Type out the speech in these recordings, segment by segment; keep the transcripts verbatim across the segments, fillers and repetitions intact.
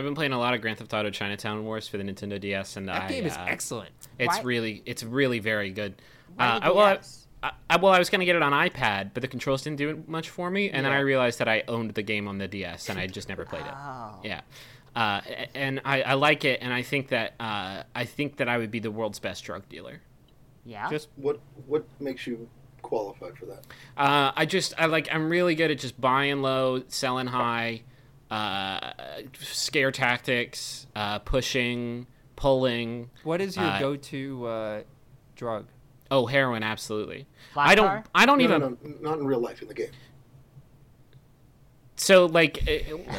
I've been playing a lot of Grand Theft Auto Chinatown Wars for the Nintendo D S, and that I, game is uh, excellent. It's Why? really, it's really very good. Uh, I, well, I, I, well, I was going to get it on iPad, but the controls didn't do much for me, and yeah. then I realized that I owned the game on the D S, and I just never played wow. it. Yeah. Uh, and I, I like it, and I think that uh, I think that I would be the world's best drug dealer. Yeah. Just what what makes you qualified for that? Uh, I just I like I'm really good at just buying low, selling high, uh, scare tactics, uh, pushing, pulling. What is your uh, go-to uh, drug? Oh, heroin, absolutely. Black I don't. Tar? I don't no, even. No, no, not in real life, in the game. So, like,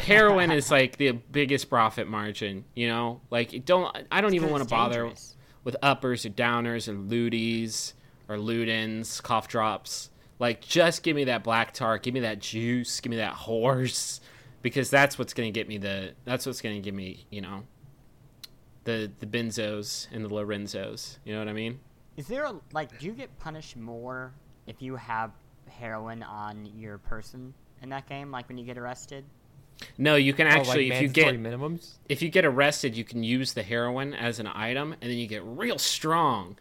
heroin is, like, the biggest profit margin, you know? Like, don't I don't even want to bother dangerous. with uppers or downers or looties or ludens, cough drops. Like, just give me that black tar. Give me that juice. Give me that horse. Because that's what's going to get me the – that's what's going to give me, you know, the the benzos and the Lorenzos. You know what I mean? Is there a – like, do you get punished more if you have heroin on your person? In that game, like when you get arrested? No, you can actually, oh, like if you get minimums? if you get arrested, you can use the heroin as an item, and then you get real strong.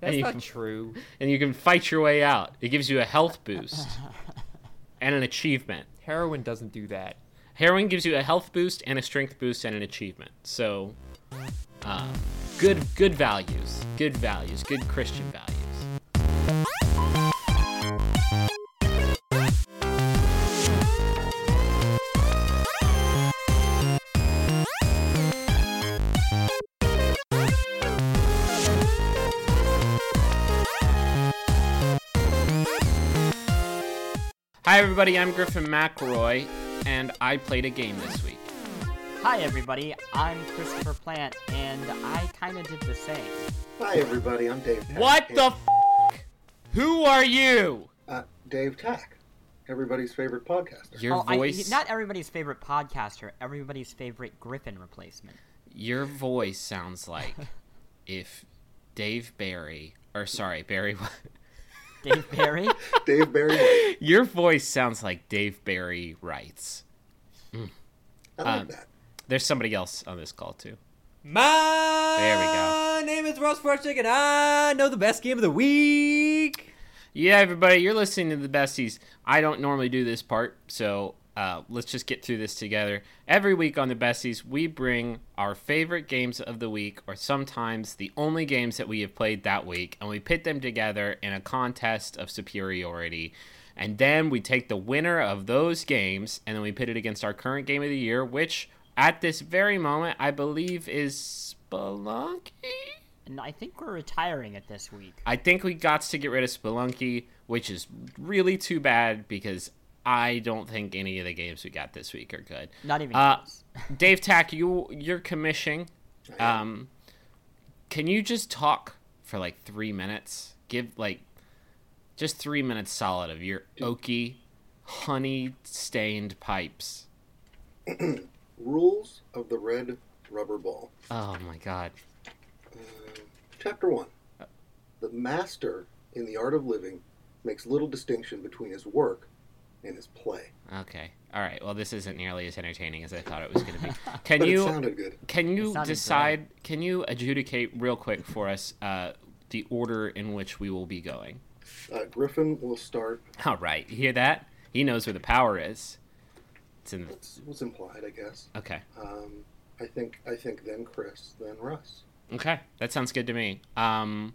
That's not can, true. And you can fight your way out. It gives you a health boost and an achievement. Heroin doesn't do that. Heroin gives you a health boost and a strength boost and an achievement. So, uh, good, good values, good values, good Christian values. Hi everybody, I'm Griffin McElroy, and I played a game this week. Hi everybody, I'm Christopher Plant, and I kinda did the same. Hi everybody, I'm Dave Tack. What the f***? Who are you? Uh, Dave Tack, everybody's favorite podcaster. Your oh, voice... I, not everybody's favorite podcaster, everybody's favorite Griffin replacement. Your voice sounds like if Dave Barry, or sorry, Barry... Dave Barry? Dave Barry. Your voice sounds like Dave Barry writes. Mm. I like um, that. There's somebody else on this call, too. My there we go. name is Russ Frushtick, and I know the best game of the week. Yeah, everybody, you're listening to The Besties. I don't normally do this part, so uh, let's just get through this together. Every week on The Besties, we bring our favorite games of the week, or sometimes the only games that we have played that week, and we pit them together in a contest of superiority. And then we take the winner of those games, and then we pit it against our current game of the year, which at this very moment, I believe is Spelunky? And I think we're retiring it this week. I think we got to get rid of Spelunky, which is really too bad, because I don't think any of the games we got this week are good. Not even uh, close. Dave Tack, you, you're commissioning. Um, can you just talk for like three minutes? Give like just three minutes solid of your oaky, honey-stained pipes. Rules of the Red Rubber Ball. Oh, my God. Uh, chapter one. The master in the art of living makes little distinction between his work in his play. Okay. All right. Well, this isn't nearly as entertaining as I thought it was going to be. Can but you it sounded good. Can you decide? Bad. Can you adjudicate real quick for us uh, the order in which we will be going? Uh, Griffin will start. All right. You hear that? He knows where the power is. It's in. The... That's what's implied, I guess. Okay. Um, I think. I think then Chris, then Russ. Okay. That sounds good to me. Um.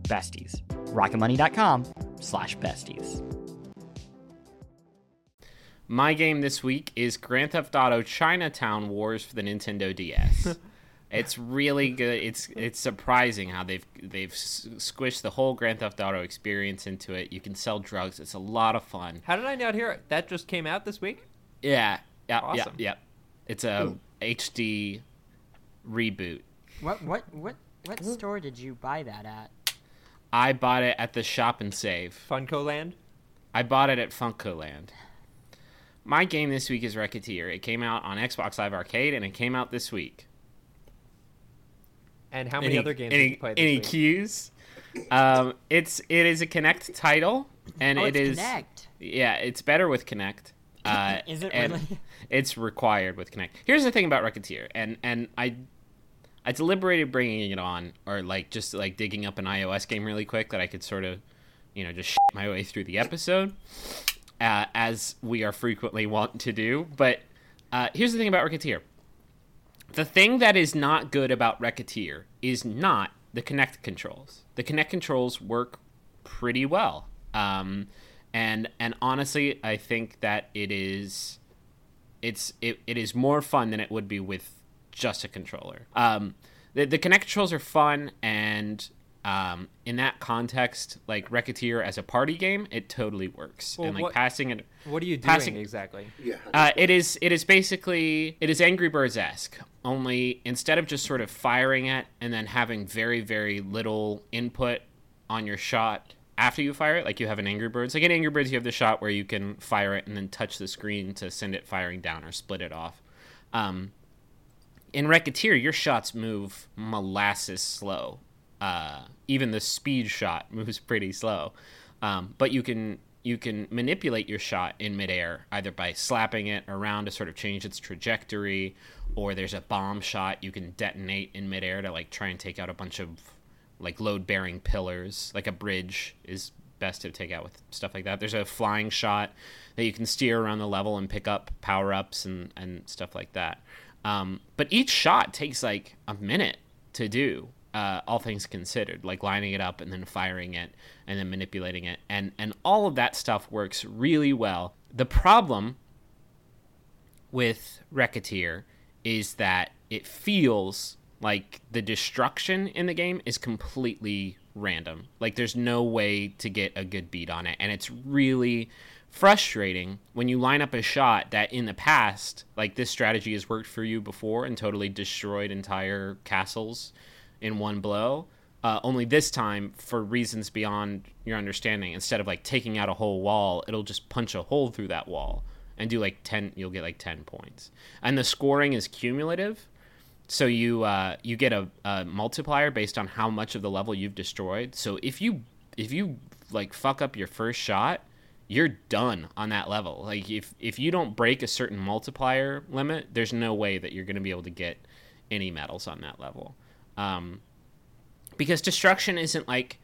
besties. rocketmoney.com slash besties. My game this week is Grand Theft Auto Chinatown Wars for the Nintendo D S. It's really good. It's it's surprising how they've they've squished the whole Grand Theft Auto experience into it. You can sell drugs. It's a lot of fun. How did I not hear it? That just came out this week? Yeah. Yeah. Awesome. Yeah. Yeah. It's a Ooh. H D reboot. What what what what store did you buy that at? I bought it at the Shop and Save. Funko Land? I bought it at Funko Land. My game this week is Racketeer. It came out on Xbox Live Arcade, and it came out this week. And how many any, other games any, have you played this any week? Any cues? Um, it's, it is a Kinect title, and oh, it it's is... Kinect. Yeah, it's better with Kinect. Uh, is it really? It's required with Kinect. Here's the thing about Racketeer, and, and I I deliberated bringing it on, or like just like digging up an iOS game really quick that I could sort of, you know, just shit my way through the episode. Uh, as we are frequently wont to do. But uh, here's the thing about Racketeer. The thing that is not good about Racketeer is not the Kinect controls. The Kinect controls work pretty well. Um, and and honestly, I think that it is it's it, it is more fun than it would be with just a controller. Um, the, the Kinect controls are fun, and Um, in that context, like Racketeer as a party game, it totally works. Well, and like what, passing it. What are you doing passing, exactly? Yeah. Uh, it is. It is basically. It is Angry Birds-esque. Only instead of just sort of firing it and then having very very little input on your shot after you fire it, like you have in Angry Birds. Like in Angry Birds, you have the shot where you can fire it and then touch the screen to send it firing down or split it off. Um, in Racketeer, your shots move molasses slow. Uh, even the speed shot moves pretty slow, um, but you can you can manipulate your shot in midair either by slapping it around to sort of change its trajectory, or there's a bomb shot you can detonate in midair to like try and take out a bunch of like load-bearing pillars, like a bridge is best to take out with stuff like that. There's a flying shot that you can steer around the level and pick up power-ups and, and stuff like that. Um, but each shot takes like a minute to do. Uh, all things considered, like lining it up and then firing it and then manipulating it. And, and all of that stuff works really well. The problem with Racketeer is that it feels like the destruction in the game is completely random. Like there's no way to get a good beat on it. And it's really frustrating when you line up a shot that in the past, like this strategy has worked for you before and totally destroyed entire castles in one blow, uh, only this time, for reasons beyond your understanding, instead of like taking out a whole wall, it'll just punch a hole through that wall and do like ten, you'll get like ten points. And the scoring is cumulative, so you uh, you get a, a multiplier based on how much of the level you've destroyed. So if you if you like fuck up your first shot, you're done on that level. Like if if you don't break a certain multiplier limit, there's no way that you're gonna be able to get any medals on that level. Um, because destruction isn't like,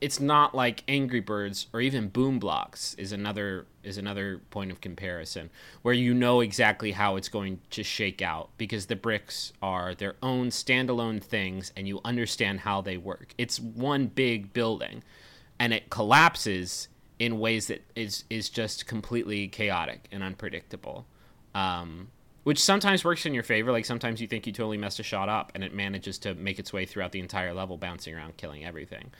it's not like Angry Birds or even Boom Blocks is another is another point of comparison where you know exactly how it's going to shake out because the bricks are their own standalone things and you understand how they work. It's one big building and it collapses in ways that is, is just completely chaotic and unpredictable. Um, Which sometimes works in your favor. Like sometimes you think you totally messed a shot up and it manages to make its way throughout the entire level, bouncing around, killing everything.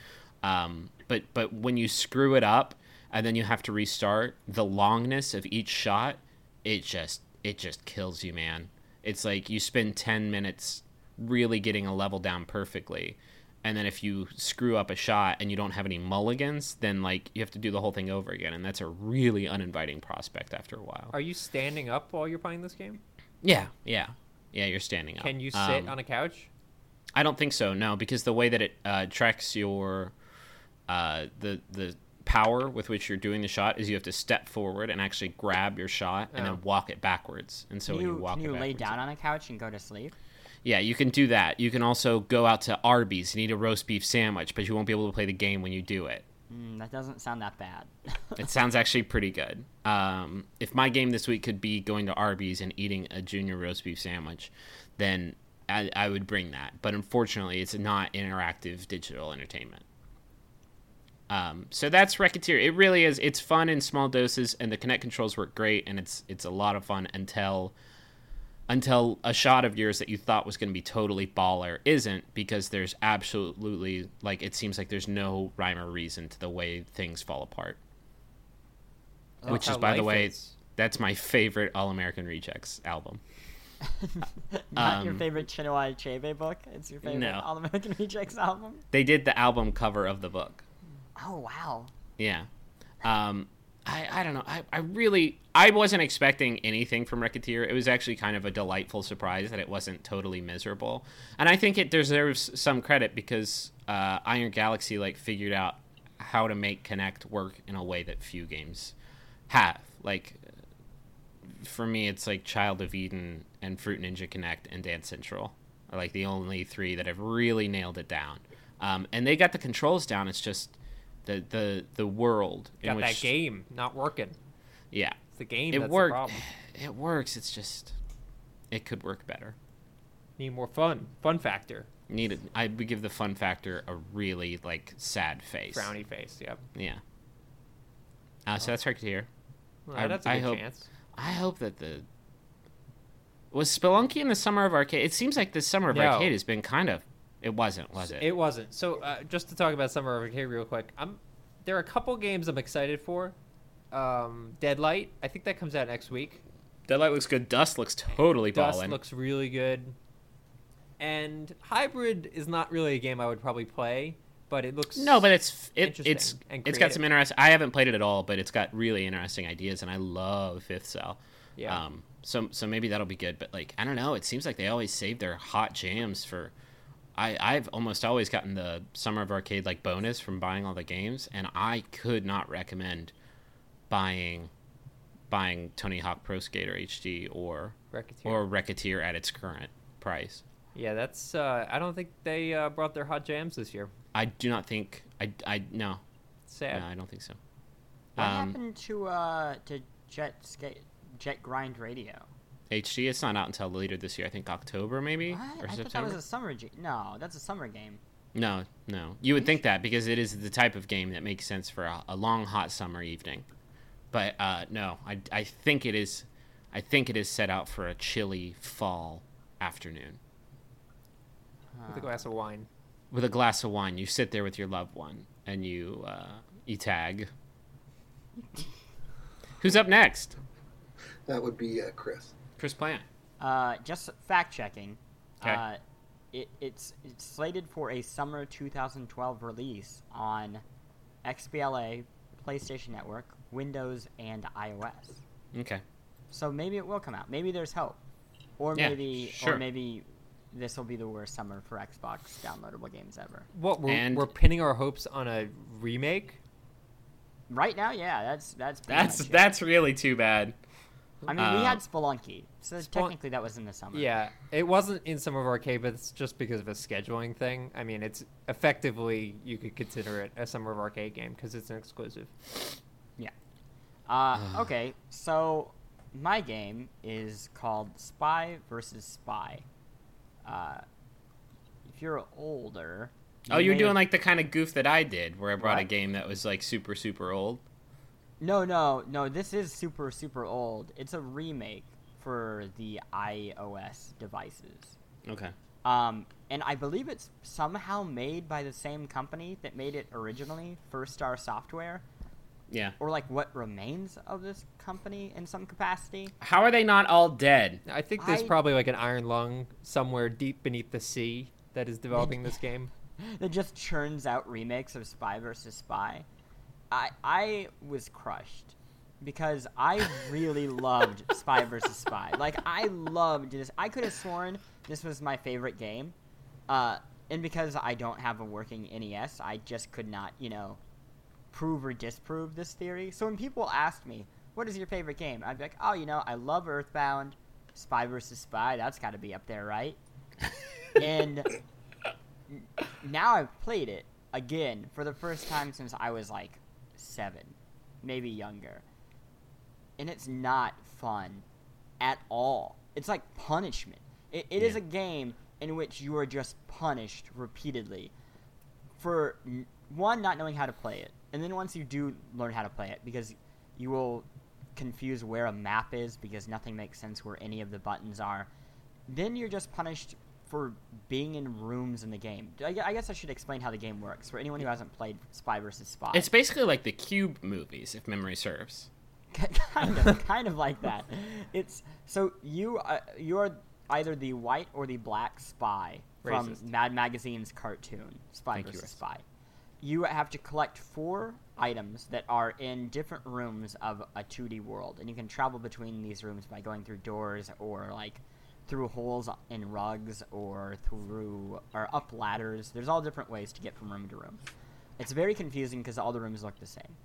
Um, but but when you screw it up and then you have to restart, the longness of each shot, it just it just kills you, man. It's like you spend ten minutes really getting a level down perfectly. And then if you screw up a shot and you don't have any mulligans, then like you have to do the whole thing over again. And that's a really uninviting prospect after a while. Are you standing up while you're playing this game? Yeah, yeah. Yeah, you're standing up. Can you sit um, on a couch? I don't think so, no, because the way that it uh, tracks your uh, the the power with which you're doing the shot is you have to step forward and actually grab your shot and oh. then walk it backwards. And so can when you, you walk can it you backwards, lay down on a couch and go to sleep? Yeah, you can do that. You can also go out to Arby's and eat a roast beef sandwich, but you won't be able to play the game when you do it. Mm, that doesn't sound that bad. It sounds actually pretty good. Um, if my game this week could be going to Arby's and eating a junior roast beef sandwich, then I, I would bring that. But unfortunately, it's not interactive digital entertainment. Um, so that's Wrecketeer. It really is. It's fun in small doses, and the Kinect controls work great, and it's it's a lot of fun until... until a shot of yours that you thought was going to be totally baller isn't, because there's absolutely, like, it seems like there's no rhyme or reason to the way things fall apart. That's Which is, by the way, is. that's my favorite All-American Rejects album. Not um, your favorite Chinua Achebe book? It's your favorite no. All-American Rejects album? They did the album cover of the book. Oh, wow. Yeah. Um... I, I don't know. I, I really... I wasn't expecting anything from Racketeer. It was actually kind of a delightful surprise that it wasn't totally miserable. And I think it deserves some credit because uh, Iron Galaxy, like, figured out how to make Kinect work in a way that few games have. Like, for me, it's, like, Child of Eden and Fruit Ninja Kinect and Dance Central are, like, the only three that have really nailed it down. Um, and they got the controls down. It's just... The, the the world in got which, that game not working. Yeah, it's the game. It that's worked. The problem. It works. It's just it could work better. Need more fun. Fun factor. Needed. I would give the fun factor a really like sad face. Frowny face. Yeah. Yeah. Uh, oh. So that's Racketeer. Well, I, that's a I good hope, chance. I hope that the was Spelunky in the Summer of Arcade. It seems like the Summer of no. Arcade has been kind of. It wasn't, was it? It wasn't. So uh, just to talk about Summer of Arcade real quick, I'm, there are a couple games I'm excited for. Um, Deadlight, I think that comes out next week. Deadlight looks good. Dust looks totally ballin'. Dust looks really good. And Hybrid is not really a game I would probably play, but it looks no, but it's it, interesting it's and it's got some interesting. I haven't played it at all, but it's got really interesting ideas, and I love Fifth Cell. Yeah. Um. So so maybe that'll be good, but like I don't know. It seems like they always save their hot jams for. I, I've almost always gotten the Summer of Arcade like bonus from buying all the games, and I could not recommend buying buying Tony Hawk Pro Skater H D or Racketeer. or Racketeer at its current price. Yeah, that's. Uh, I don't think they uh, brought their hot jams this year. I do not think. I I no. Sad. No, I don't think so. What um, happened to uh to Jet Skate Jet Grind Radio? H D, it's not out until later this year. I think October, maybe? What? Or I September? Thought that was a summer game. Ge- no, that's a summer game. No, no. You would think that because it is the type of game that makes sense for a, a long, hot summer evening. But uh, no, I, I think it is. I think it is set out for a chilly fall afternoon. Uh, with a glass of wine. With a glass of wine, you sit there with your loved one and you uh, you tag. Who's up next? That would be uh, Chris. Chris Plant. Uh, just fact checking. Okay. Uh, it, it's it's slated for a summer two thousand twelve release on X B L A, PlayStation Network, Windows, and iOS. Okay. So maybe it will come out. Maybe there's hope, or yeah, maybe sure. or maybe this will be the worst summer for Xbox downloadable games ever. What we're and we're pinning our hopes on a remake. Right now, yeah, that's that's that's that's really too bad. I mean, uh, we had Spelunky, so Spelun- technically that was in the summer. Yeah, it wasn't in Summer of Arcade, but it's just because of a scheduling thing. I mean, it's effectively, you could consider it a Summer of Arcade game because it's an exclusive. Yeah. Uh, okay, so my game is called Spy versus Spy. Uh, if you're older... You oh, you're doing have... like the kind of goof that I did, where I brought what? a game that was like super, super old. No, no, no, this is super, super old. It's a remake for the iOS devices. Okay. Um, and I believe it's somehow made by the same company that made it originally, First Star Software. Yeah. Or, like, what remains of this company in some capacity. How are they not all dead? I think there's I... probably, like, an iron lung somewhere deep beneath the sea that is developing this game. That just churns out remakes of Spy versus Spy. I, I was crushed because I really loved Spy versus Spy. Like, I loved this. I could have sworn this was my favorite game. Uh, and because I don't have a working N E S, I just could not, you know, prove or disprove this theory. So when people asked me, what is your favorite game? I'd be like, oh, you know, I love Earthbound, Spy versus Spy. That's got to be up there, right? And now I've played it again for the first time since I was like seven, maybe younger. And it's not fun at all. It's like punishment. It, it yeah. is a game in which you are just punished repeatedly for, one, not knowing how to play it. And then once you do learn how to play it, because you will confuse where a map is because nothing makes sense where any of the buttons are, then you're just punished for being in rooms in the game. I guess I should explain how the game works for anyone who hasn't played Spy versus Spy. It's basically like the Cube movies, if memory serves. kind of, kind of like that. It's so you uh, you are either the white or the black spy from Racist. Mad Magazine's cartoon Spy Thank versus you, Spy. You have to collect four items that are in different rooms of a two D world, and you can travel between these rooms by going through doors or like through holes in rugs or through or up ladders. There's all different ways to get from room to room. It's very confusing because all the rooms look the same.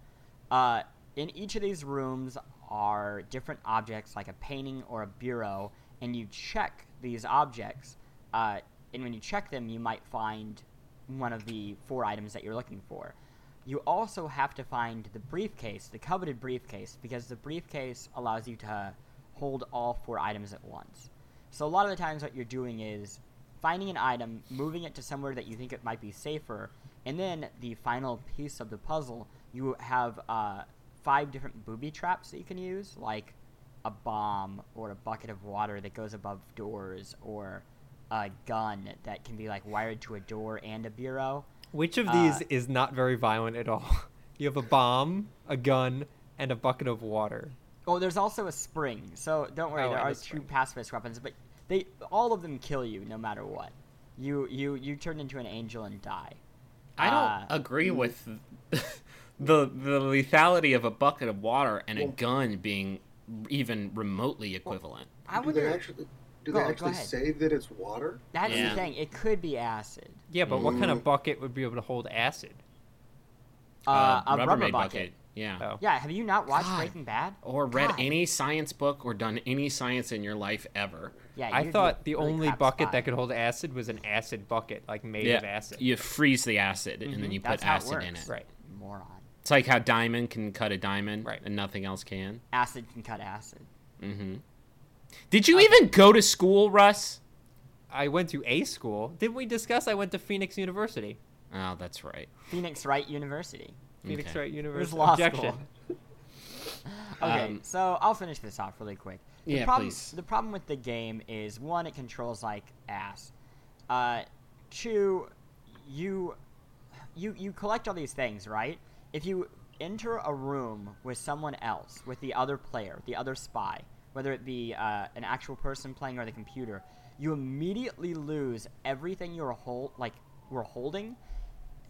Uh, in each of these rooms are different objects like a painting or a bureau, and you check these objects. Uh, and when you check them, you might find one of the four items that you're looking for. You also have to find the briefcase, the coveted briefcase, because the briefcase allows you to hold all four items at once. So a lot of the times what you're doing is finding an item, moving it to somewhere that you think it might be safer, and then the final piece of the puzzle, you have uh, five different booby traps that you can use, like a bomb or a bucket of water that goes above doors or a gun that can be like wired to a door and a bureau. Which of these uh, is not very violent at all? You have a bomb, a gun, and a bucket of water. Oh, there's also a spring. So don't worry, oh, there are two pacifist weapons, but they all of them kill you no matter what. You you you turn into an angel and die. I uh, don't agree with the the lethality of a bucket of water and well, a gun being even remotely equivalent. Well, I would actually. Do they go, actually go say that it's water? That's yeah. the thing. It could be acid. Yeah, but mm. what kind of bucket would be able to hold acid? Uh, uh, a rubber, rubber bucket. bucket. Yeah. Oh. Yeah, have you not watched God. Breaking Bad? Or God. read any science book or done any science in your life ever? Yeah, I thought the really only bucket spot. that could hold acid was an acid bucket, like made yeah, of acid. You freeze the acid, mm-hmm. and then you That's put acid it in it. Right. Moron. It's like how diamond can cut a diamond, right. and nothing else can. Acid can cut acid. Mm-hmm. Did you okay. even go to school, Russ? I went to a school. Didn't we discuss I went to Phoenix University? Oh, that's right. Phoenix Wright University. Phoenix okay. Wright University. It was law Objection. School. okay, um, so I'll finish this off really quick. The yeah, problem, please. The problem with the game is, one, it controls like ass. Uh, two, you, you, you collect all these things, right? If you enter a room with someone else, with the other player, the other spy, whether it be uh, an actual person playing or the computer, you immediately lose everything you were hold, like were holding.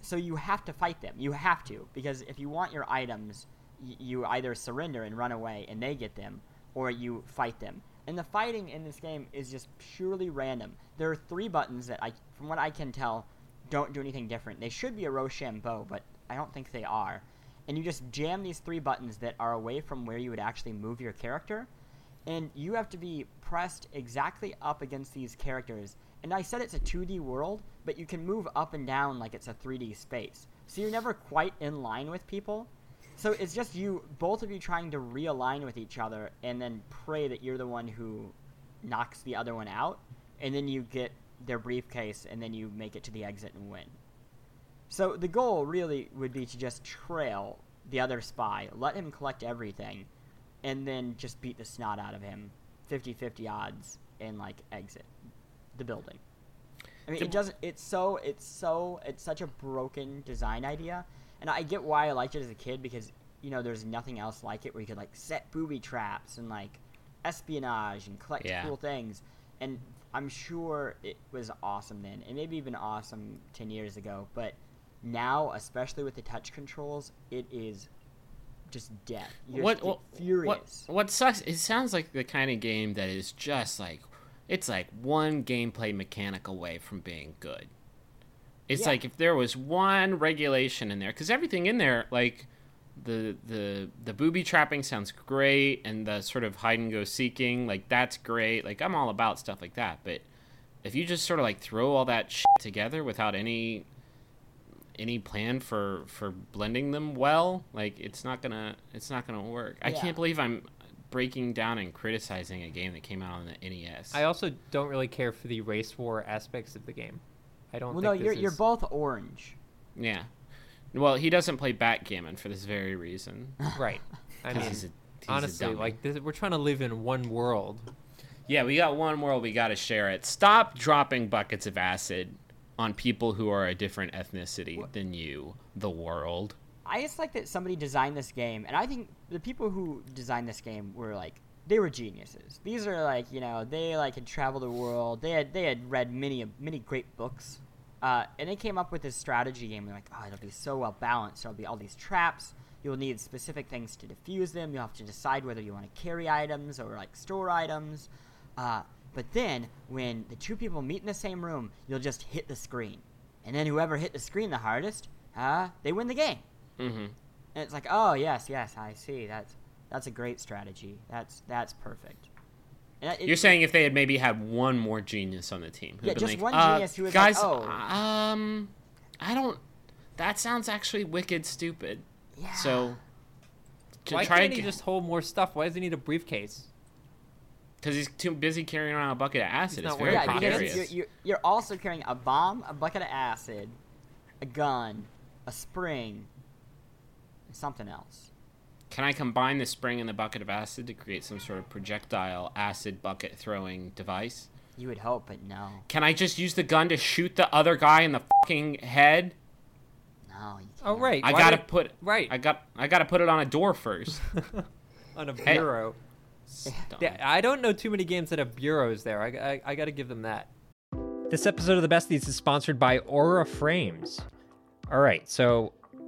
So you have to fight them. You have to, because if you want your items, y- you either surrender and run away and they get them, or you fight them. And the fighting in this game is just purely random. There are three buttons that, I, from what I can tell, don't do anything different. They should be a Rochambeau, but I don't think they are. And you just jam these three buttons that are away from where you would actually move your character. And you have to be pressed exactly up against these characters. And I said it's a two D world, but you can move up and down like it's a three D space. So you're never quite in line with people. So it's just you, both of you trying to realign with each other and then pray that you're the one who knocks the other one out. And then you get their briefcase and then you make it to the exit and win. So the goal really would be to just trail the other spy, let him collect everything, and then just beat the snot out of him, fifty-fifty odds, and like exit the building. I mean, it doesn't. It's so. It's so. It's such a broken design idea, and I get why I liked it as a kid because you know there's nothing else like it where you could like set booby traps and like espionage and collect yeah. cool things. And I'm sure it was awesome then, and maybe even awesome ten years ago. But now, especially with the touch controls, it is. Just death. You're what, what, furious. What, what sucks, it sounds like the kind of game that is just like, it's like one gameplay mechanic away from being good. It's yeah. like if there was one regulation in there, because everything in there, like the the the booby trapping sounds great, and the sort of hide and go seeking, like that's great. Like I'm all about stuff like that, but if you just sort of like throw all that shit together without any any plan for for blending them well, like it's not gonna it's not gonna work. Yeah. I can't believe I'm breaking down and criticizing a game that came out on the N E S. I also don't really care for the race war aspects of the game. I don't. Well, think no, this you're is... you're both orange. Yeah. Well, he doesn't play backgammon for this very reason. Right. I mean, he's a, he's honestly, like this, we're trying to live in one world. Yeah, we got one world. We got to share it. Stop dropping buckets of acid on people who are a different ethnicity what? than you. The world. I just like that somebody designed this game, and I think the people who designed this game were like, they were geniuses. These are like, you know, they like had traveled the world. They had they had read many many great books, uh, and they came up with this strategy game. They're like, oh, it'll be so well balanced. There'll be all these traps. You'll need specific things to defuse them. You'll have to decide whether you want to carry items or like store items. Uh, but then when the two people meet in the same room, you'll just hit the screen, and then whoever hit the screen the hardest, uh, they win the game. Mm-hmm. And it's like, oh yes, yes, I see. That's that's a great strategy. That's that's perfect. And that, it, You're saying if they had maybe had one more genius on the team, yeah, just like, one uh, genius who was guys, like, oh, um, I don't. That sounds actually wicked stupid. Yeah. So to why try can't again. he just hold more stuff? Why does he need a briefcase? Because he's too busy carrying around a bucket of acid. It's very yeah, precarious. You're, you're, you're also carrying a bomb, a bucket of acid, a gun, a spring. Something else. Can I combine the spring and the bucket of acid to create some sort of projectile acid bucket throwing device? You would hope, but no. Can I just use the gun to shoot the other guy in the fucking head? No, you can't. Oh right. I Why gotta did... put right. I got I gotta put it on a door first. On a bureau. Hey. I don't know too many games that have bureaus there. I, I I gotta give them that. This episode of The Besties is sponsored by Aura Frames. All right, so.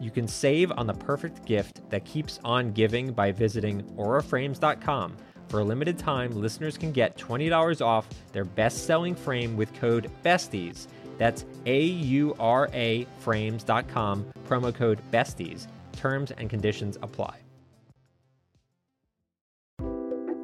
you can save on the perfect gift that keeps on giving by visiting aura frames dot com. For a limited time, listeners can get twenty dollars off their best-selling frame with code BESTIES. That's A U R A frames dot com, promo code BESTIES. Terms and conditions apply.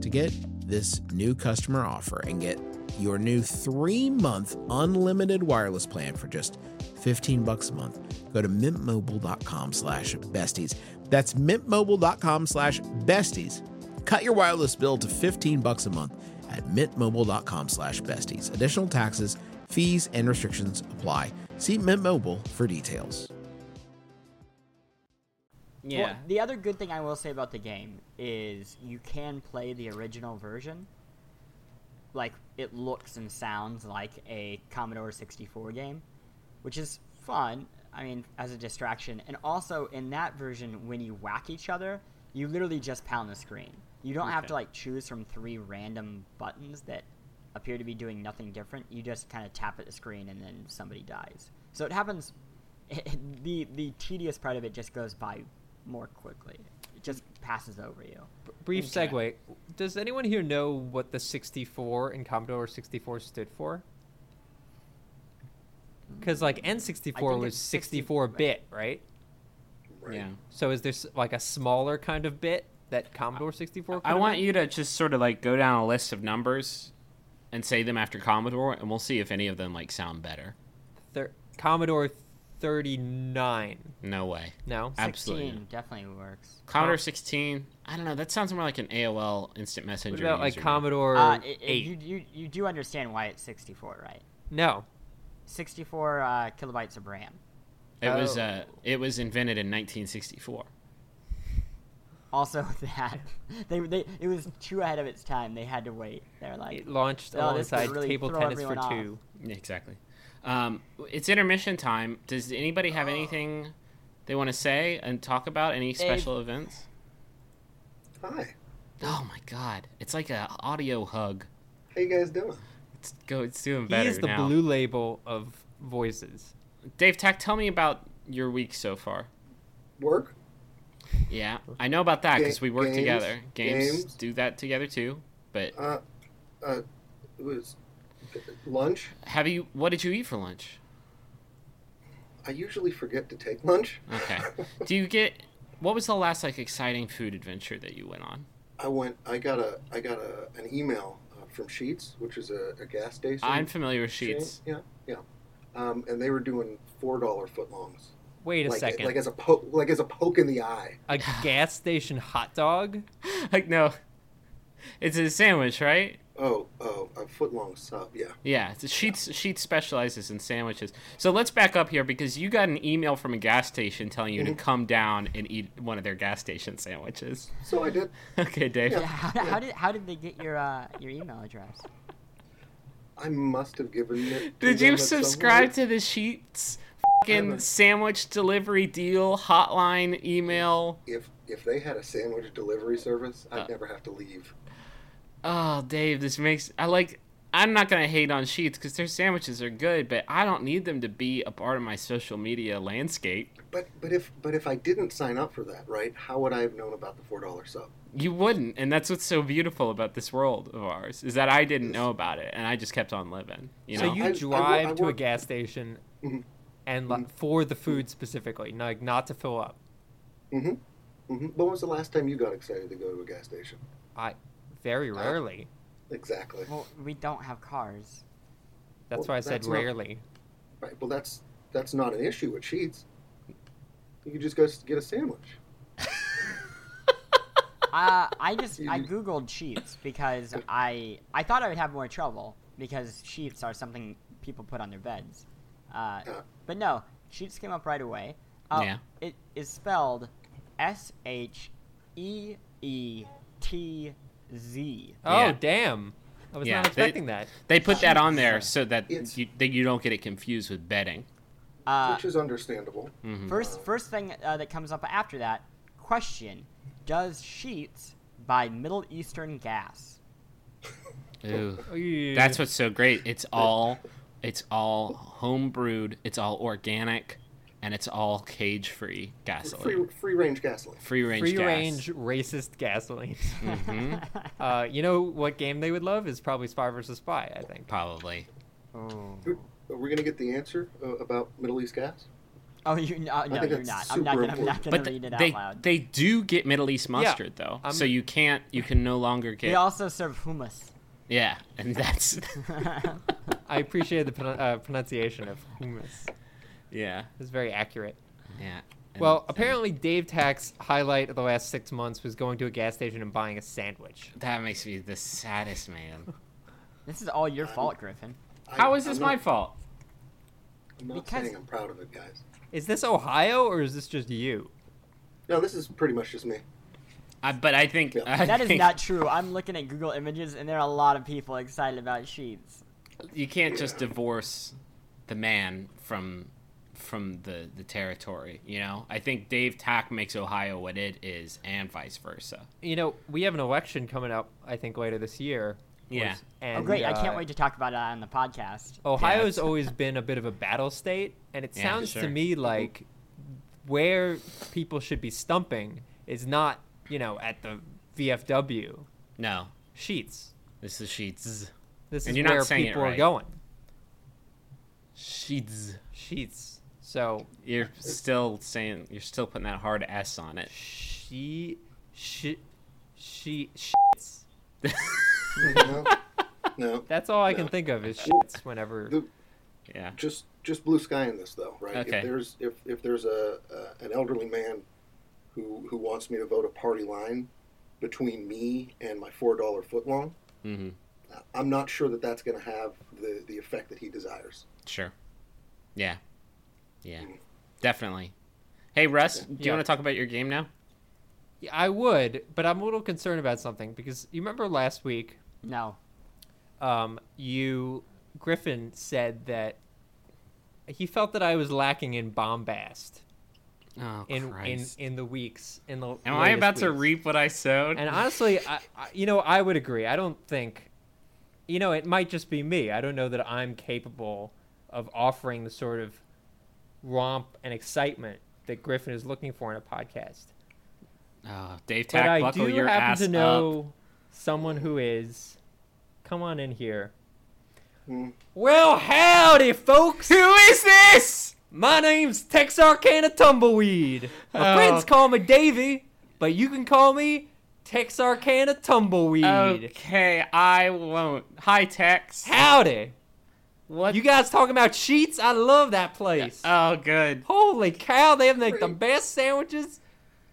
To get this new customer offer and get your new three-month unlimited wireless plan for just fifteen bucks a month. go to mintmobile.com slash besties. That's mintmobile.com slash besties. Cut your wireless bill to fifteen bucks a month at mintmobile.com slash besties. Additional taxes, fees, and restrictions apply. See Mint Mobile for details. Yeah. Well, the other good thing I will say about the game is you can play the original version. Like, it looks and sounds like a Commodore sixty-four game, which is fun, I mean, as a distraction. And also, in that version, when you whack each other, you literally just pound the screen. You don't okay. have to, like, choose from three random buttons that appear to be doing nothing different. You just kind of tap at the screen, and then somebody dies. So it happens... It, the, the tedious part of it just goes by more quickly. It just passes over you. Brief okay. segue. Does anyone here know what the sixty-four and Commodore sixty-four stood for? Because, like, N sixty-four was sixty-four bit, right? Right. Yeah. So is there, like, a smaller kind of bit that Commodore sixty-four could I want been? You to just sort of, like, go down a list of numbers and say them after Commodore, and we'll see if any of them, like, sound better. Thir- Commodore thirty-nine. No way. No? Absolutely. sixteen definitely works. Commodore sixteen. I don't know. That sounds more like an A O L Instant Messenger. What about, like, Commodore uh, it, eight? You, you, you do understand why it's sixty-four, right? No. sixty-four uh, kilobytes of RAM. It oh. was uh, it was invented in nineteen sixty-four. Also, that they they it was too ahead of its time. They had to wait. They're like it launched oh, alongside really table tennis for off. two. Exactly. Um, it's intermission time. Does anybody have anything they want to say and talk about? Any special it, events? Hi. Oh my God! It's like an audio hug. How you guys doing? It's go. It's doing better now. He is the now. Blue label of voices. Dave Tack, tell me about your week so far. Work. Yeah, I know about that because Ga- we work games, together. Games, games do that together too. But uh, uh, it was. Lunch. Have you? What did you eat for lunch? I usually forget to take lunch. Okay. Do you get? What was the last like exciting food adventure that you went on? I went. I got a. I got a an email uh, from Sheetz, which is a, a gas station. I'm familiar with Sheetz. Yeah, yeah. Um, and they were doing four dollar footlongs. Wait a like, second. Like as a poke. Like as a poke in the eye. A gas station hot dog? Like no. It's a sandwich, right? Oh, oh, a foot-long sub, yeah. Yeah, Sheetz, Sheetz specializes in sandwiches. So let's back up here because you got an email from a gas station telling you mm-hmm. to come down and eat one of their gas station sandwiches. So I did. Okay, Dave. Yeah. Yeah, how, how did how did they get your uh, your email address? I must have given it. Did you subscribe to the Sheetz fucking sandwich delivery deal hotline email? If if they had a sandwich delivery service, I'd uh, never have to leave. Oh, Dave, this makes... I like... I'm not going to hate on Sheetz because their sandwiches are good, but I don't need them to be a part of my social media landscape. But but if but if I didn't sign up for that, right, how would I have known about the four dollar sub? You wouldn't, and that's what's so beautiful about this world of ours, is that I didn't know about it, and I just kept on living. You know? So you I, drive I, I, I to a gas station mm-hmm. and mm-hmm. for the food specifically, like not to fill up. Mm-hmm. Mm-hmm. When was the last time you got excited to go to a gas station? I... Very rarely. Uh, exactly. Well, we don't have cars. That's well, why I that's said rarely. Not, right. Well, that's that's not an issue with Sheetz. You can just go get a sandwich. uh, I just I googled Sheetz because I I thought I would have more trouble because sheets are something people put on their beds. Uh, uh, but no, Sheetz came up right away. Uh, yeah. It is spelled S H E E T. Z. Oh, yeah. Damn. I was yeah, not expecting they, that. They put that on there so that you, that you don't get it confused with betting. Uh, Which is understandable. Mm-hmm. First first thing uh, that comes up after that, question, does Sheetz buy Middle Eastern gas? Ooh. That's what's so great. It's all, it's all homebrewed, it's all organic, and it's all cage-free gasoline. Free, free-range gasoline. Free-range gas. Free-range racist gasoline. Mm-hmm. uh, you know what game they would love is probably Spy versus Spy, I think. Probably. Oh. Are we going to get the answer uh, about Middle East gas? Oh, you, uh, no, you're not. I'm not going to read it they, out loud. They do get Middle East mustard, yeah, though. I'm, so you can't, you can no longer get... They also serve hummus. Yeah, and that's... I appreciate the pron- uh, pronunciation of hummus. Yeah. It's very accurate. Yeah. Well, apparently Dave Tack's highlight of the last six months was going to a gas station and buying a sandwich. That makes me the saddest man. This is all your I'm, fault, Griffin. I, How is this not, my fault? I'm not because, saying I'm proud of it, guys. Is this Ohio, or is this just you? No, this is pretty much just me. I, but I think... Yeah. I that think, is not true. I'm looking at Google Images, and there are a lot of people excited about Sheetz. You can't yeah. just divorce the man from... from the, the territory, you know? I think Dave Tack makes Ohio what it is, and vice versa. You know, we have an election coming up, I think, later this year. Yeah. Was, and, oh, great. Uh, I can't wait to talk about it on the podcast. Ohio's yeah, always been a bit of a battle state, and it yeah, sounds sure. to me like where people should be stumping is not, you know, at the V F W. No. Sheetz. This is Sheetz. This and is where people right. are going. Sheetz. Sheetz. So you're still saying you're still putting that hard S on it. She, she, she, shits. no, no. That's all I no. can think of is shits. Whenever, the, yeah. Just, just blue sky in this though, right? Okay. If there's if, if there's a uh, an elderly man who who wants me to vote a party line between me and my four dollar footlong, mm-hmm. I'm not sure that that's going to have the the effect that he desires. Sure. Yeah. Yeah, definitely. Hey, Russ, do you yeah. want to talk about your game now? Yeah, I would, but I'm a little concerned about something because you remember last week? No. Um, you, Griffin, said that he felt that I was lacking in bombast. Oh, in, Christ. in in the weeks in the. Am I about weeks. to reap what I sowed? And honestly, I, I, you know, I would agree. I don't think, you know, it might just be me. I don't know that I'm capable of offering the sort of romp and excitement that Griffin is looking for in a podcast. Oh, Dave Tack, but I buckle do your happen ass to know up. Someone who is. Come on in here. Mm. Well, howdy, folks. Who is this? My name's Tex Arcana Tumbleweed. My oh. friends call me Davey, but you can call me Tex Arcana Tumbleweed. Okay, I won't. Hi, Tex. Howdy. What? You guys talking about Sheetz? I love that place. Oh, good. Holy cow, they have like, the best sandwiches.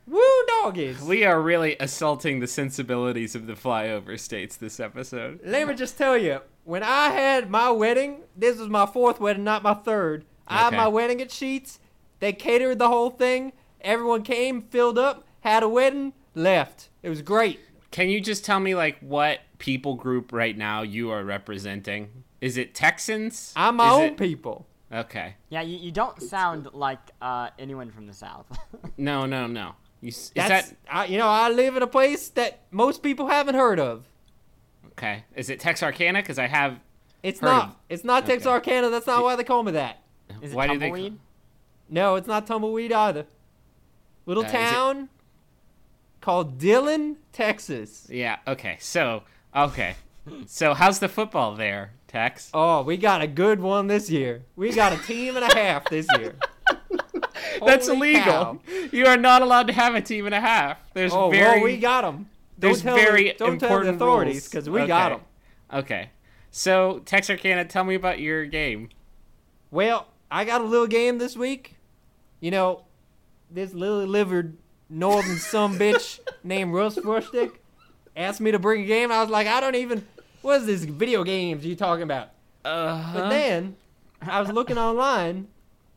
Woo, doggies. We are really assaulting the sensibilities of the flyover states this episode. Let me just tell you, when I had my wedding, this was my fourth wedding, not my third. Okay. I had my wedding at Sheetz. They catered the whole thing. Everyone came, filled up, had a wedding, left. It was great. Can you just tell me, like, what people group right now you are representing? Is it Texans? I'm my Is own it... people. Okay. Yeah, you, you don't sound like uh, anyone from the South. no, no, no. You Is That's, that... I, you know, I live in a place that most people haven't heard of. Okay. Is it Texarkana? Because I have It's heard not. Of... It's not okay. Texarkana. That's not it... why they call me that. Is it why Tumbleweed? Do they... No, it's not Tumbleweed either. Little uh, town it... called Dillon, Texas. Yeah, okay. So, okay. So how's the football there, Tex? Oh, we got a good one this year. We got a team and a half this year. That's Holy illegal. Cow. You are not allowed to have a team and a half. There's oh, very well, we got them. Don't there's tell very them, don't important tell the authorities because we okay. got them. Okay. So Texarkana, tell me about your game. Well, I got a little game this week. You know, this lily-livered northern some bitch named Russ Frushtick asked me to bring a game. I was like, I don't even. What is this video games you talking about? Uh-huh. But then I was looking online,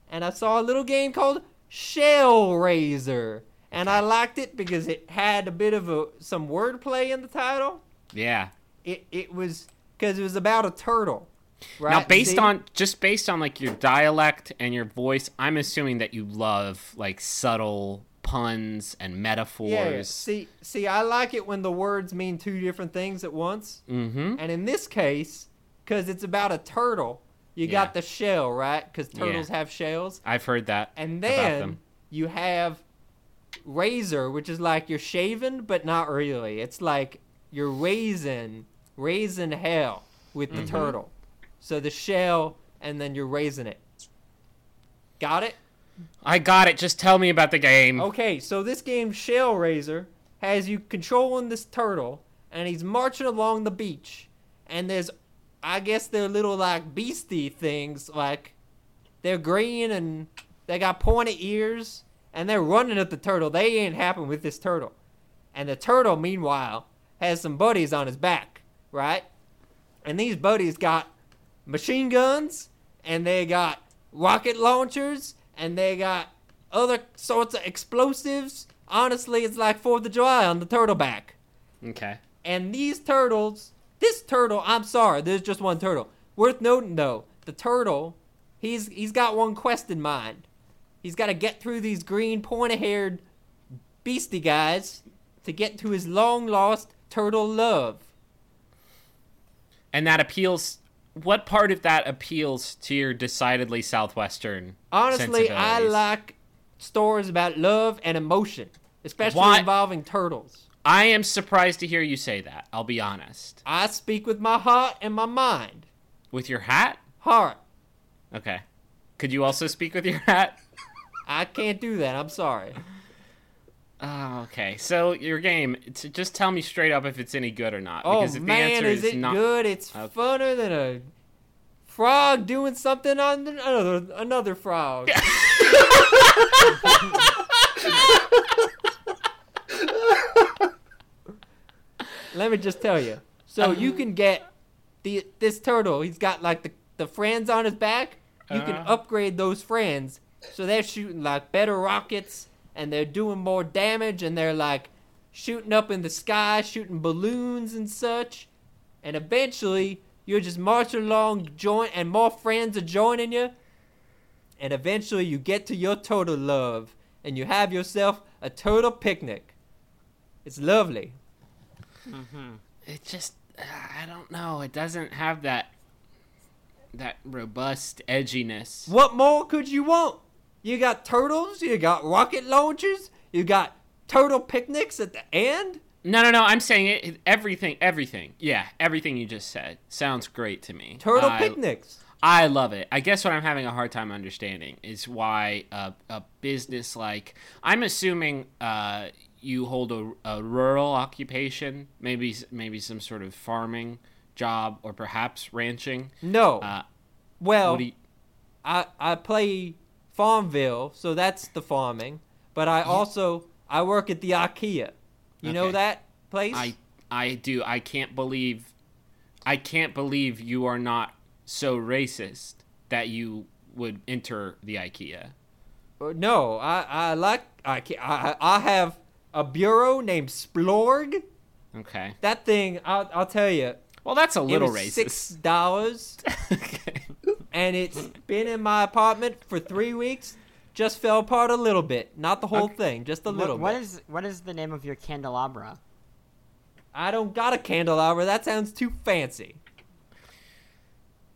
and I saw a little game called Shellrazer, and I liked it because it had a bit of a some wordplay in the title. Yeah. It it was because it was about a turtle. Right? Now, based See? on just based on like your dialect and your voice, I'm assuming that you love like subtle puns and metaphors. Yeah, see, see, I like it when the words mean two different things at once. Mm-hmm. And in this case, because it's about a turtle, you yeah. got the shell, right? Because turtles yeah. have shells. I've heard that. And then you have razor, which is like you're shaving, but not really. It's like you're raising, raising hell with the mm-hmm. turtle. So the shell, and then you're raising it. Got it? I got it. Just tell me about the game. Okay, so this game, Shellrazer, has you controlling this turtle, and he's marching along the beach. And there's, I guess, they're little, like, beastie things. Like, they're green and They got pointed ears, and they're running at the turtle. They ain't happen with this turtle. And the turtle, meanwhile, has some buddies on his back, right? And these buddies got machine guns, and they got rocket launchers, and they got other sorts of explosives. Honestly, it's like fourth of July on the turtle back. Okay. And these turtles, this turtle, I'm sorry, there's just one turtle. Worth noting, though, the turtle, he's he's got one quest in mind. He's got to get through these green, pointy-haired beastie guys to get to his long-lost turtle love. And that appeals... What part of that appeals to your decidedly Southwestern sensibilities? Honestly, I like stories about love and emotion, especially what? involving turtles. I am surprised to hear you say that, I'll be honest. I speak with my heart and my mind. With your hat? Heart. Okay. Could you also speak with your hat? I can't do that, I'm sorry. Oh, okay. So, your game, just tell me straight up if it's any good or not. Because oh, if the man, answer is, is it not... good? It's okay. Funner than a frog doing something on another, another frog. Let me just tell you. So, you can get the this turtle. He's got, like, the, the friends on his back. You uh-huh. can upgrade those friends. So, they're shooting, like, better rockets. And they're doing more damage, and they're, like, shooting up in the sky, shooting balloons and such. And eventually, you're just marching along, join, and more friends are joining you. And eventually, you get to your turtle love, and you have yourself a turtle picnic. It's lovely. Mm-hmm. It just, I don't know, it doesn't have that, that robust edginess. What more could you want? You got turtles, you got rocket launchers, you got turtle picnics at the end? No, no, no, I'm saying it, everything, everything. Yeah, everything you just said sounds great to me. Turtle uh, picnics. I love it. I guess what I'm having a hard time understanding is why a, a business like... I'm assuming uh, you hold a, a rural occupation, maybe maybe some sort of farming job or perhaps ranching. No. Uh, well, you, I I play... Farmville, so that's the farming. But I also, I work at the IKEA. You okay. know that place? I, I do. I can't believe, I can't believe you are not so racist that you would enter the IKEA. No, I, I like IKEA. I, I have a bureau named Splorg. Okay. That thing, I'll, I'll tell you. Well, that's a little racist. It was six dollars. Okay. And it's been in my apartment for three weeks. Just fell apart a little bit. Not the whole okay. thing, just a little what, what bit. Is, what is the name of your candelabra? I don't got a candelabra. That sounds too fancy.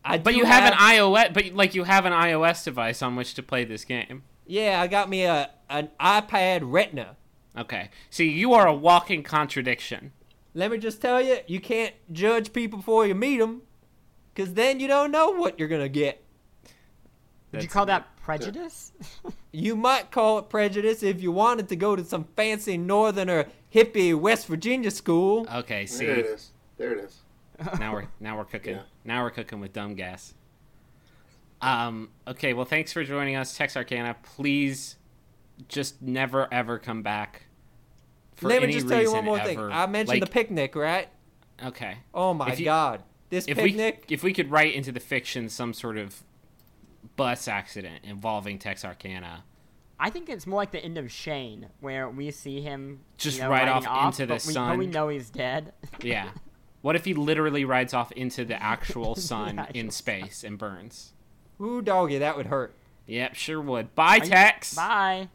I but you have, have an iOS, but like you have an iOS device on which to play this game. Yeah, I got me a an iPad Retina. Okay. See, you are a walking contradiction. Let me just tell you, you can't judge people before you meet them. Because then you don't know what you're going to get. Would you call that prejudice? You might call it prejudice if you wanted to go to some fancy northerner hippie West Virginia school. Okay, see. There it is. There it is. Now we're now we're cooking. Yeah. Now we're cooking with dumb gas. Um. Okay, well, thanks for joining us, Tex Arcana. Please just never, ever come back for Let any reason Let me just tell you one more ever. thing. I mentioned like, the picnic, right? Okay. Oh, my you, God. This if picnic? We, if we could write into the fiction some sort of bus accident involving Tex Arcana. I think it's more like the end of Shane, where we see him just you know, ride off, off into the we, sun. But we know he's dead. Yeah. What if he literally rides off into the actual sun the actual in space sun. and burns? Ooh, doggy, that would hurt. Yep, sure would. Bye, Are Tex. You, bye.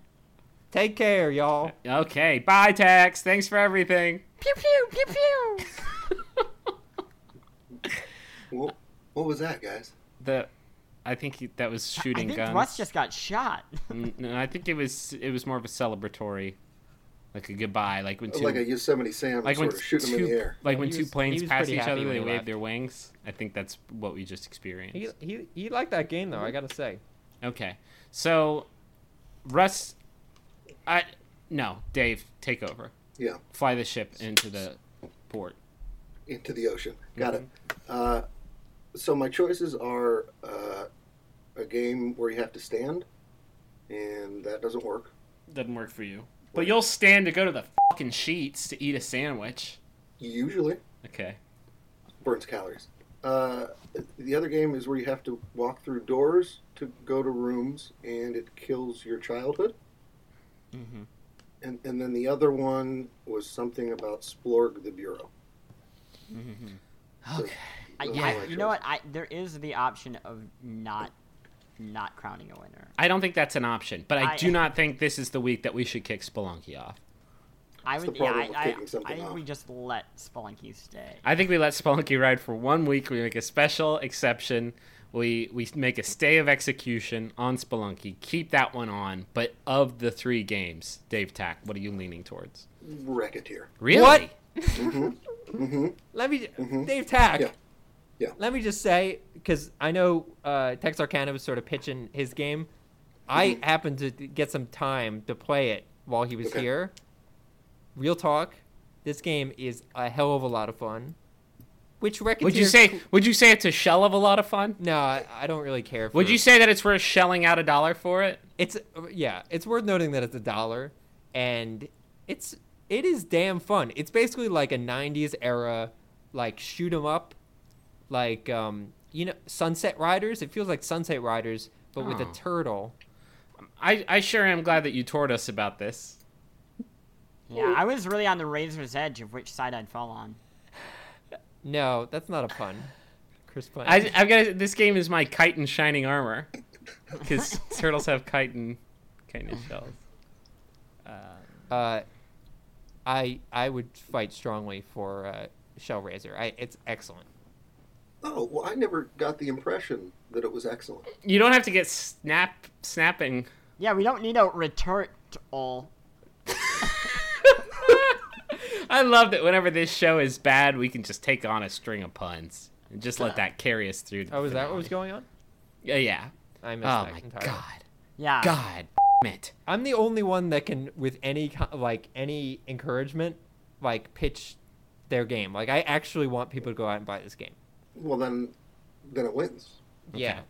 Take care, y'all. Okay, bye, Tex. Thanks for everything. Pew, pew, pew, pew. What, what was that, guys? The, I think he, that was shooting guns. I think guns. Russ just got shot. No, I think it was it was more of a celebratory, like a goodbye, like when two, like a Yosemite Sam, like sort of shooting them in the air, like when was, two planes pass each other, they wave their wings. I think that's what we just experienced. He he, he liked that game though, I gotta say. Okay, so Russ, I no Dave, take over. Yeah, fly the ship into the port, into the ocean. Got mm-hmm. it. Uh, So my choices are uh, a game where you have to stand, and that doesn't work. Doesn't work for you. But right. You'll stand to go to the fucking Sheetz to eat a sandwich. Usually. Okay. Burns calories. Uh, the other game is where you have to walk through doors to go to rooms, and it kills your childhood. Mm-hmm. And and then the other one was something about Splorg the Bureau. Mm-hmm. Okay. So, yeah, I, you know what? I there is the option of not not crowning a winner. I don't think that's an option, but I, I do not think this is the week that we should kick Spelunky off. I would. Yeah, I, I, I think off. we just let Spelunky stay. I think we let Spelunky ride for one week. We make a special exception. We we make a stay of execution on Spelunky. Keep that one on. But of the three games, Dave Tack, what are you leaning towards? Racketeer. Really? What? Mm-hmm. Mm-hmm. Let me, mm-hmm. Dave Tack. Yeah. yeah. Let me just say, because I know uh, Tex Arcana was sort of pitching his game. Mm-hmm. I happened to get some time to play it while he was okay. here. Real talk, this game is a hell of a lot of fun. Which Racketeer... Would you say Would you say it's a shell of a lot of fun? No, I, I don't really care. For would it. You say that it's worth shelling out a dollar for it? It's yeah, it's worth noting that it's a dollar, and it's it is damn fun. It's basically like a nineties era, like shoot 'em up, like um you know Sunset Riders. It feels like Sunset Riders, but oh. with a turtle. I I sure am glad that you toured us about this. Yeah, I was really on the razor's edge of which side I'd fall on. No, that's not a pun. Chris Plant. I, I've got this game is my kite and shining armor, because turtles have kite and kite and shells. Uh, uh, I I would fight strongly for uh, Shellrazer. I it's excellent. Oh well, I never got the impression that it was excellent. You don't have to get snap snapping. Yeah, we don't need a retort all. I love that whenever this show is bad, we can just take on a string of puns and just let that carry us through. Oh, is that what was going on? Yeah, yeah. I missed oh that. Oh my entirely. God. Yeah. God it. I'm the only one that can, with any like any encouragement, like pitch their game. Like I actually want people to go out and buy this game. Well, then, then it wins. Okay. Yeah.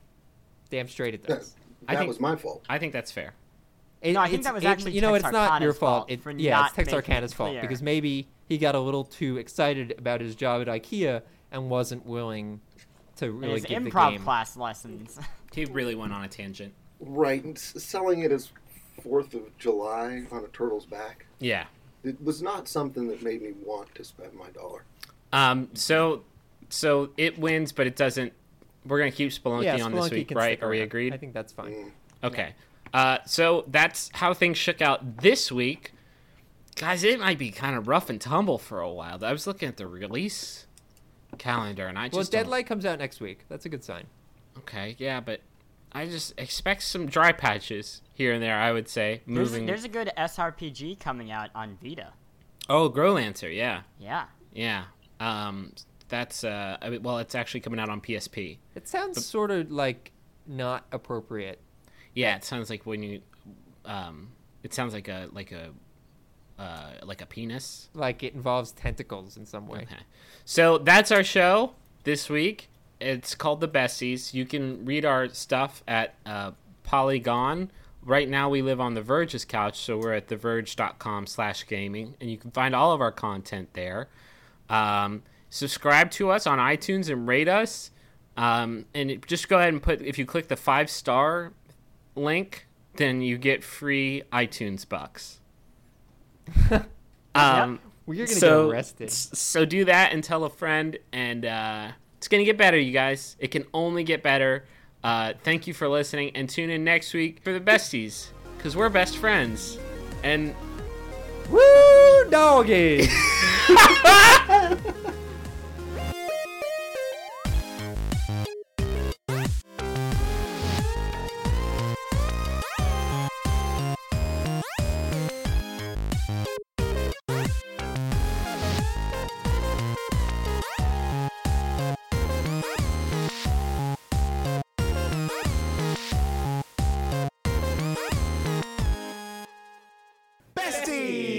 Damn straight it does. That, that I think, was my fault. I think that's fair. It, no, I think that was actually it, you know Tex it's Arcana's not your fault. It, yeah, it's Tex Arcana's it fault because maybe he got a little too excited about his job at IKEA and wasn't willing to really his give the game. Improv class lessons. He really went on a tangent. Right, and s- selling it as Fourth of July on a turtle's back. Yeah, it was not something that made me want to spend my dollar. Um, so, so it wins, but it doesn't. We're gonna keep Spelunky yeah, on Spelunky this week, right? Are we agreed? I think that's fine. Mm. Okay. Yeah. Uh, so that's how things shook out this week. Guys, it might be kind of rough and tumble for a while. I was looking at the release calendar, and I just Well, Deadlight don't... comes out next week. That's a good sign. Okay, yeah, but I just expect some dry patches here and there, I would say. There's, moving. There's a good S R P G coming out on Vita. Oh, Growlancer, yeah. Yeah. Yeah. Um, that's, uh, I mean, well, it's actually coming out on P S P. It sounds but... sort of, like, not appropriate. Yeah, it sounds like when you, um, it sounds like a like a, uh, like a penis. Like it involves tentacles in some way. Okay. So that's our show this week. It's called The Besties. You can read our stuff at uh, Polygon. Right now we live on The Verge's couch, so we're at theverge dot com slash gaming, and you can find all of our content there. Um, subscribe to us on iTunes and rate us. Um, and it, just go ahead and put if you click the five star. Link, then you get free iTunes bucks. um, yep. We're gonna so, get arrested. So do that and tell a friend, and uh, it's gonna get better, you guys. It can only get better. Uh, thank you for listening, and tune in next week for The Besties, because we're best friends. And woo doggy. Besties!